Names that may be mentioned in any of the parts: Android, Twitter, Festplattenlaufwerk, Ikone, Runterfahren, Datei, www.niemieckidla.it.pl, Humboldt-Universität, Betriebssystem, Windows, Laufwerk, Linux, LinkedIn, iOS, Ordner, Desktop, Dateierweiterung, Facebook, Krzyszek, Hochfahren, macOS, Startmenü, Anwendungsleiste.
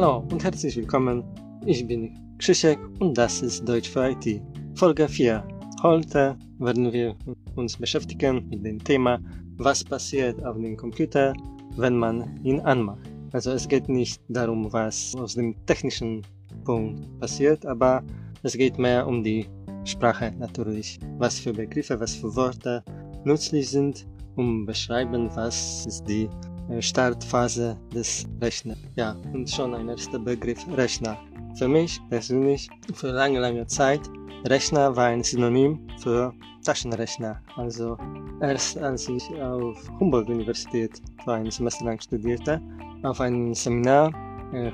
Hallo und herzlich willkommen. Ich bin Krzyszek und das ist Deutsch für IT. Folge 4. Heute werden wir uns beschäftigen mit dem Thema, was passiert auf dem Computer, wenn man ihn anmacht. Also es geht nicht darum, was aus dem technischen Punkt passiert, aber es geht mehr um die Sprache natürlich. Was für Begriffe, was für Worte nützlich sind, um beschreiben, was ist die Startphase des Rechners. Ja, und schon ein erster Begriff Rechner. Für mich persönlich, für lange Zeit, Rechner war ein Synonym für Taschenrechner. Also erst als ich auf Humboldt-Universität für ein Semester lang studierte, auf einem Seminar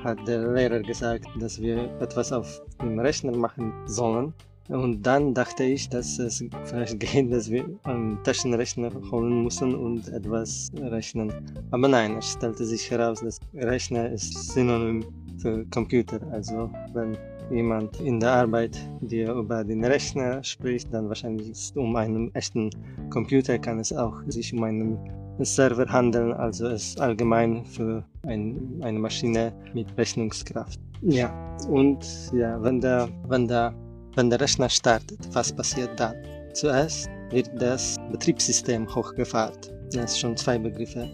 hat der Lehrer gesagt, dass wir etwas auf dem Rechner machen sollen. Und dann dachte ich, dass es vielleicht geht, dass wir einen Taschenrechner holen müssen und etwas rechnen. Aber nein, es stellte sich heraus, dass Rechner ist Synonym für Computer. Also wenn jemand in der Arbeit dir über den Rechner spricht, dann wahrscheinlich ist es um einen echten Computer, kann es auch sich um einen Server handeln. Also es ist allgemein für eine Maschine mit Rechnungskraft. Ja, und ja, wenn der Rechner startet, was passiert dann? Zuerst wird das Betriebssystem hochgefahren. Das sind schon zwei Begriffe.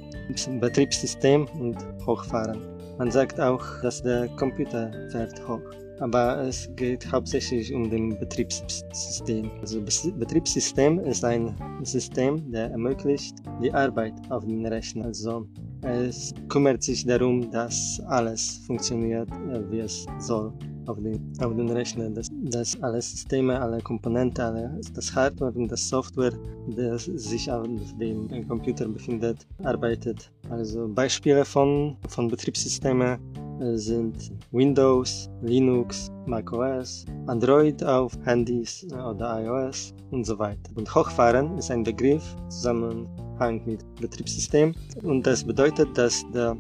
Betriebssystem und Hochfahren. Man sagt auch, dass der Computer fährt hoch. Aber es geht hauptsächlich um das Betriebssystem. Also Betriebssystem ist ein System, das ermöglicht die Arbeit auf dem Rechner. Also es kümmert sich darum, dass alles funktioniert, wie es soll. Auf den Rechner, dass alle Systeme, alle Komponenten, das Hardware und das Software, das sich auf dem Computer befindet, arbeitet. Also Beispiele von Betriebssystemen sind Windows, Linux, macOS, Android auf Handys oder iOS und so weiter. Und Hochfahren ist ein Begriff Zusammenhang mit Betriebssystem und das bedeutet, dass der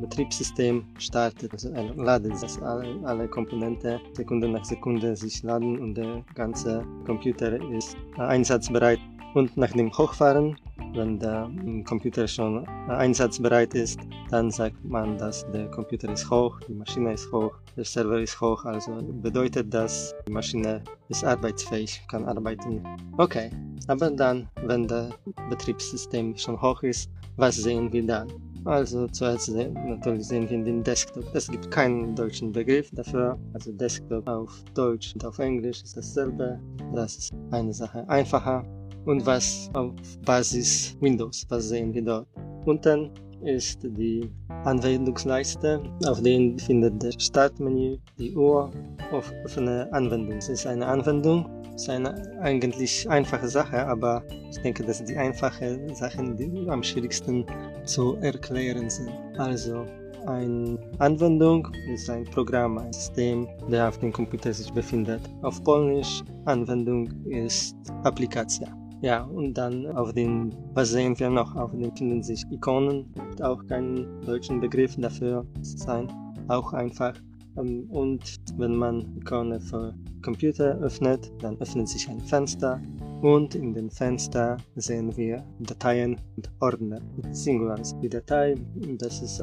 Betriebssystem startet, also ladet, dass alle Komponenten Sekunde nach Sekunde sich laden und der ganze Computer ist einsatzbereit. Und nach dem Hochfahren, wenn der Computer schon einsatzbereit ist, dann sagt man, dass der Computer ist hoch, die Maschine ist hoch, der Server ist hoch, also bedeutet, dass die Maschine ist arbeitsfähig, kann arbeiten. Okay, aber dann, wenn das Betriebssystem schon hoch ist, was sehen wir dann? Also zuerst natürlich sehen wir den Desktop. Es gibt keinen deutschen Begriff dafür. Also Desktop auf Deutsch und auf Englisch ist dasselbe. Das ist eine Sache einfacher. Und was auf Basis Windows, was sehen wir dort? Unten ist die Anwendungsleiste, auf der findet das Startmenü, die Uhr, offene Anwendung. Es ist eine Anwendung, es ist eine eigentlich einfache Sache, aber ich denke, dass die einfachen Sachen die am schwierigsten zu erklären sind. Also eine Anwendung ist ein Programm, ein System, der auf dem Computer sich befindet. Auf Polnisch Anwendung ist Aplikacja. Ja, und dann was sehen wir noch? Auf den finden sich Ikonen, gibt auch keinen deutschen Begriff dafür, sein auch einfach. Und wenn man Ikone für Computer öffnet, dann öffnet sich ein Fenster und in dem Fenster sehen wir Dateien und Ordner. Singulars. Die Datei, das ist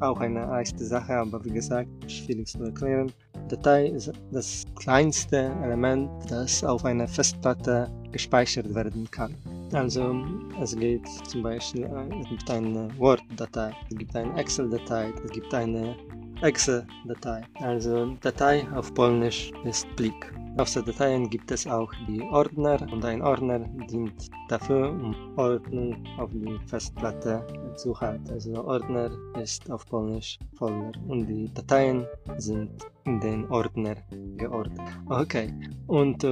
auch eine leichte Sache, aber wie gesagt, schwierig zu erklären. Datei ist das kleinste Element, das auf einer Festplatte gespeichert werden kann. Also es geht zum Beispiel, es gibt eine Word-Datei, es gibt eine Excel-Datei, es gibt eine Excel-Datei. Also Datei auf Polnisch ist Plik. Außer Dateien gibt es auch die Ordner und ein Ordner dient dafür, um Ordnung auf die Festplatte zu halten. Also Ordner ist auf Polnisch Folder und die Dateien sind in den Ordner geordnet. Okay, und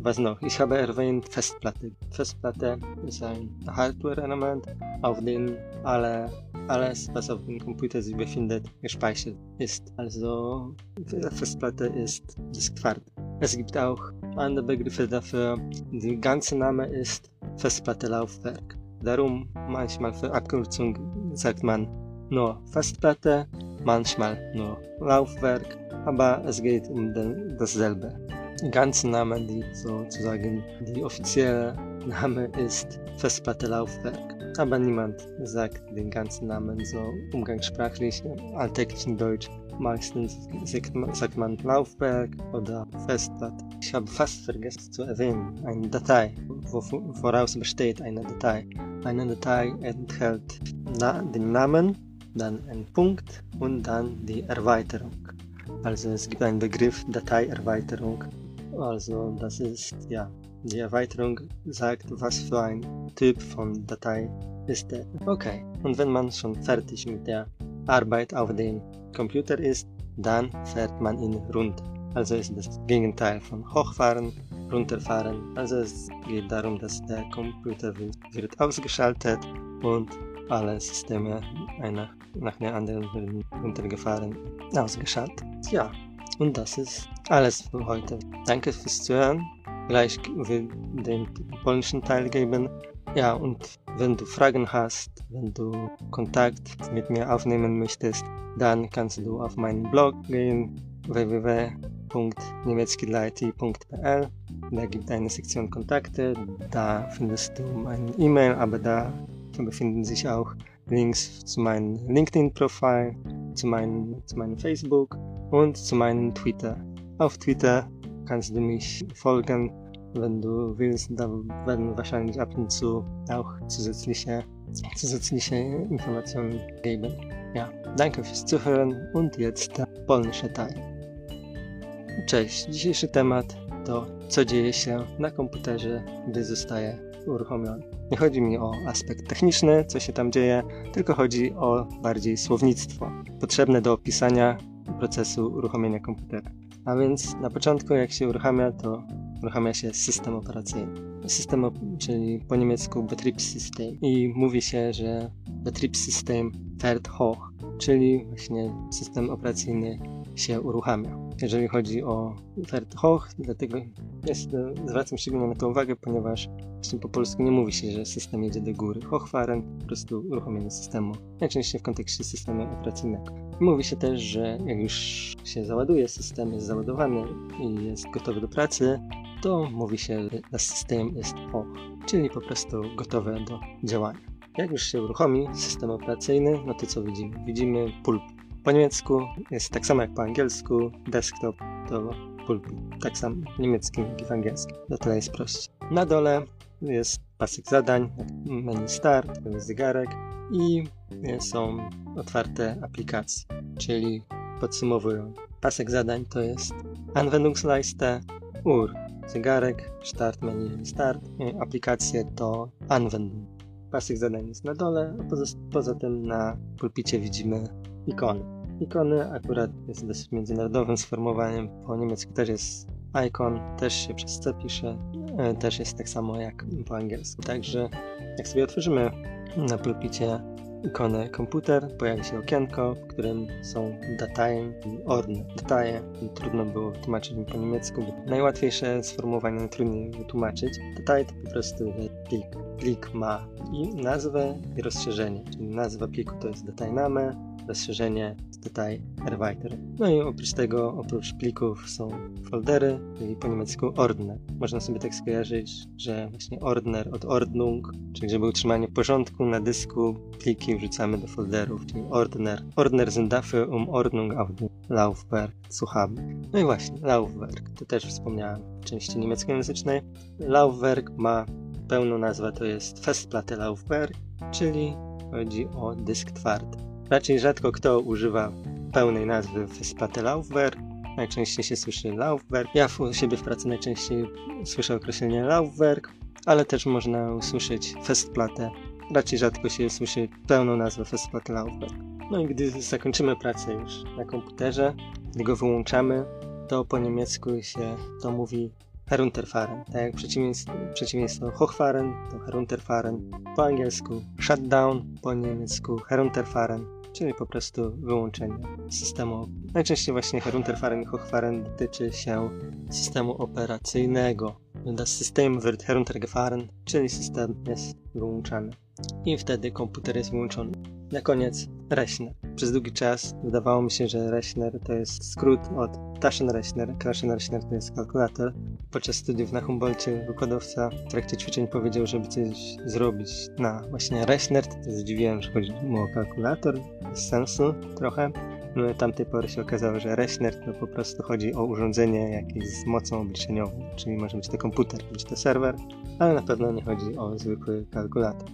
was noch? Ich habe erwähnt Festplatte. Festplatte ist ein Hardware-Element, auf dem alles, was auf dem Computer sich befindet, gespeichert ist. Also Festplatte ist Diskwart. Es gibt auch andere Begriffe dafür. Der ganze Name ist Festplattenlaufwerk. Darum manchmal für Abkürzung sagt man nur Festplatte, manchmal nur Laufwerk, aber es geht um dasselbe. Der ganze Name, die sozusagen die offizielle Name ist Festplattenlaufwerk. Aber niemand sagt den ganzen Namen so umgangssprachlich, alltäglichen Deutsch. Meistens sagt man Laufwerk oder Festplatte. Ich habe fast vergessen zu erwähnen, eine Datei, woraus besteht eine Datei. Eine Datei enthält den Namen, dann einen Punkt und dann die Erweiterung. Also es gibt einen Begriff Dateierweiterung. Also das ist, ja, die Erweiterung sagt, was für ein Typ von Datei ist der. Okay, und wenn man schon fertig mit der Arbeit auf dem Computer ist, dann fährt man ihn runter. Also ist das Gegenteil von Hochfahren, Runterfahren. Also es geht darum, dass der Computer wird ausgeschaltet und alle Systeme einer nach der anderen werden runtergefahren, ausgeschaltet. Ja, und das ist alles für heute. Danke fürs Zuhören. Gleich wird den polnischen Teil geben. Ja, und wenn du Fragen hast, wenn du Kontakt mit mir aufnehmen möchtest, dann kannst du auf meinen Blog gehen, www.niemieckidla.it.pl. Da gibt es eine Sektion Kontakte, da findest du meine E-Mail, aber da befinden sich auch Links zu meinem LinkedIn-Profil, zu meinem Facebook und zu meinem Twitter. Auf Twitter kannst du mich folgen, wenn du willst. Da werden wahrscheinlich ab und zu auch zusätzliche Informationen geben. Ja, danke fürs Zuhören und jetzt der polnische Teil. Cześć, dzisiejszy temat to co dzieje się na komputerze, gdy zostaje uruchomiony. Nie chodzi mi o aspekt techniczny, co się tam dzieje, tylko chodzi o bardziej słownictwo potrzebne do opisania procesu uruchomienia komputera. A więc na początku, jak się uruchamia, to uruchamia się system operacyjny. System, czyli po niemiecku Betriebssystem. I mówi się, że Betriebssystem fährt hoch, czyli właśnie system operacyjny się uruchamia. Jeżeli chodzi o fährt hoch, dlatego zwracam szczególnie na to uwagę, ponieważ właśnie po polsku nie mówi się, że system jedzie do góry. Hochfahren, po prostu uruchomienie systemu, najczęściej w kontekście systemu operacyjnego. Mówi się też, że jak już się załaduje system, jest załadowany i jest gotowy do pracy, to mówi się, że nasz system jest hoch, czyli po prostu gotowy do działania. Jak już się uruchomi system operacyjny, no to co widzimy? Widzimy pulpit. Po niemiecku jest tak samo jak po angielsku, desktop to pulpit. Tak samo w niemieckim jak i w angielskim. To tyle jest prościej. Na dole jest pasek zadań, menu start, zegarek i są otwarte aplikacje, czyli podsumowując, pasek zadań to jest Anwendungsleiste, UR, zegarek, Startmenü, Start, aplikacje to Anwendung. Pasek zadań jest na dole, a poza tym na pulpicie widzimy ikony. Ikony akurat jest dosyć międzynarodowym sformułowaniem, po niemiecku też jest Icon, też się przez C pisze, też jest tak samo jak po angielsku. Także jak sobie otworzymy na pulpicie ikonę komputer, pojawi się okienko, w którym są Dateien i Ordner. Dateie trudno było wytłumaczyć po niemiecku, bo najłatwiejsze sformułowanie trudniej wytłumaczyć. Dateie to po prostu plik. Plik ma i nazwę i rozszerzenie, czyli nazwa pliku to jest Dateiname, rozszerzenie to Dateierweiterung. No i oprócz plików są foldery, czyli po niemiecku Ordner. Można sobie tak skojarzyć, że właśnie Ordner od Ordnung, czyli żeby utrzymanie porządku na dysku, pliki wrzucamy do folderów, czyli Ordner. Ordner sind dafür Ordnung auf dem Laufwerk zu haben. No i właśnie, Laufwerk, to też wspomniałem w części niemieckojęzycznej. Laufwerk ma pełną nazwę, to jest Festplattenlaufwerk, czyli chodzi o dysk twardy. Raczej rzadko kto używa pełnej nazwy Festplattenlaufwerk. Najczęściej się słyszy Laufwerk. Ja u siebie w pracy najczęściej słyszę określenie Laufwerk, ale też można usłyszeć Festplatte. Raczej rzadko się słyszy pełną nazwę Festplattenlaufwerk. No i gdy zakończymy pracę już na komputerze, gdy go wyłączamy, to po niemiecku się to mówi Herunterfahren. Tak jak przeciwieństwo Hochfahren to Herunterfahren, po angielsku shutdown, po niemiecku Herunterfahren, czyli po prostu wyłączenie systemu. Najczęściej właśnie Herunterfahren i Hochfahren dotyczy się systemu operacyjnego. Das System wird heruntergefahren, czyli system jest wyłączany. I wtedy komputer jest wyłączony. Na koniec Rechner. Przez długi czas wydawało mi się, że Rechner to jest skrót od Taschenrechner. Taschenrechner to jest kalkulator. podczas studiów na Humboldtcie wykładowca w trakcie ćwiczeń powiedział, żeby coś zrobić na właśnie ResNet. Zdziwiłem, że chodziło o kalkulator, bez sensu trochę. No, tamtej pory się okazało, że ResNet to po prostu chodzi o urządzenie jakieś z mocą obliczeniową, czyli może być to komputer, być to serwer, ale na pewno nie chodzi o zwykły kalkulator.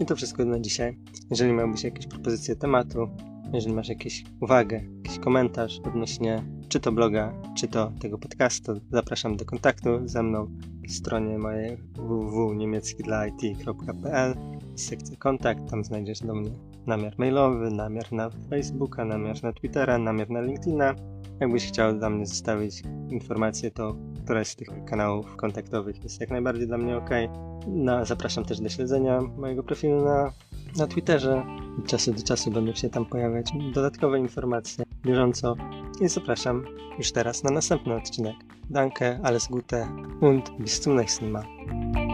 I to wszystko na dzisiaj. Jeżeli miałbyś jakieś propozycje tematu, jeżeli masz jakieś uwagę, jakiś komentarz odnośnie czy to bloga, czy to tego podcastu, zapraszam do kontaktu ze mną w stronie mojej www.niemieckidla.it.pl, sekcja kontakt, tam znajdziesz do mnie namiar mailowy, namiar na Facebooka, namiar na Twittera, namiar na LinkedIna. Jakbyś chciał dla mnie zostawić informacje, to któraś z tych kanałów kontaktowych jest jak najbardziej dla mnie ok. No, zapraszam też do śledzenia mojego profilu na Twitterze. Od czasu do czasu będą się tam pojawiać dodatkowe informacje bieżąco. I zapraszam już teraz na następny odcinek. Danke, alles Gute und bis zum nächsten Mal.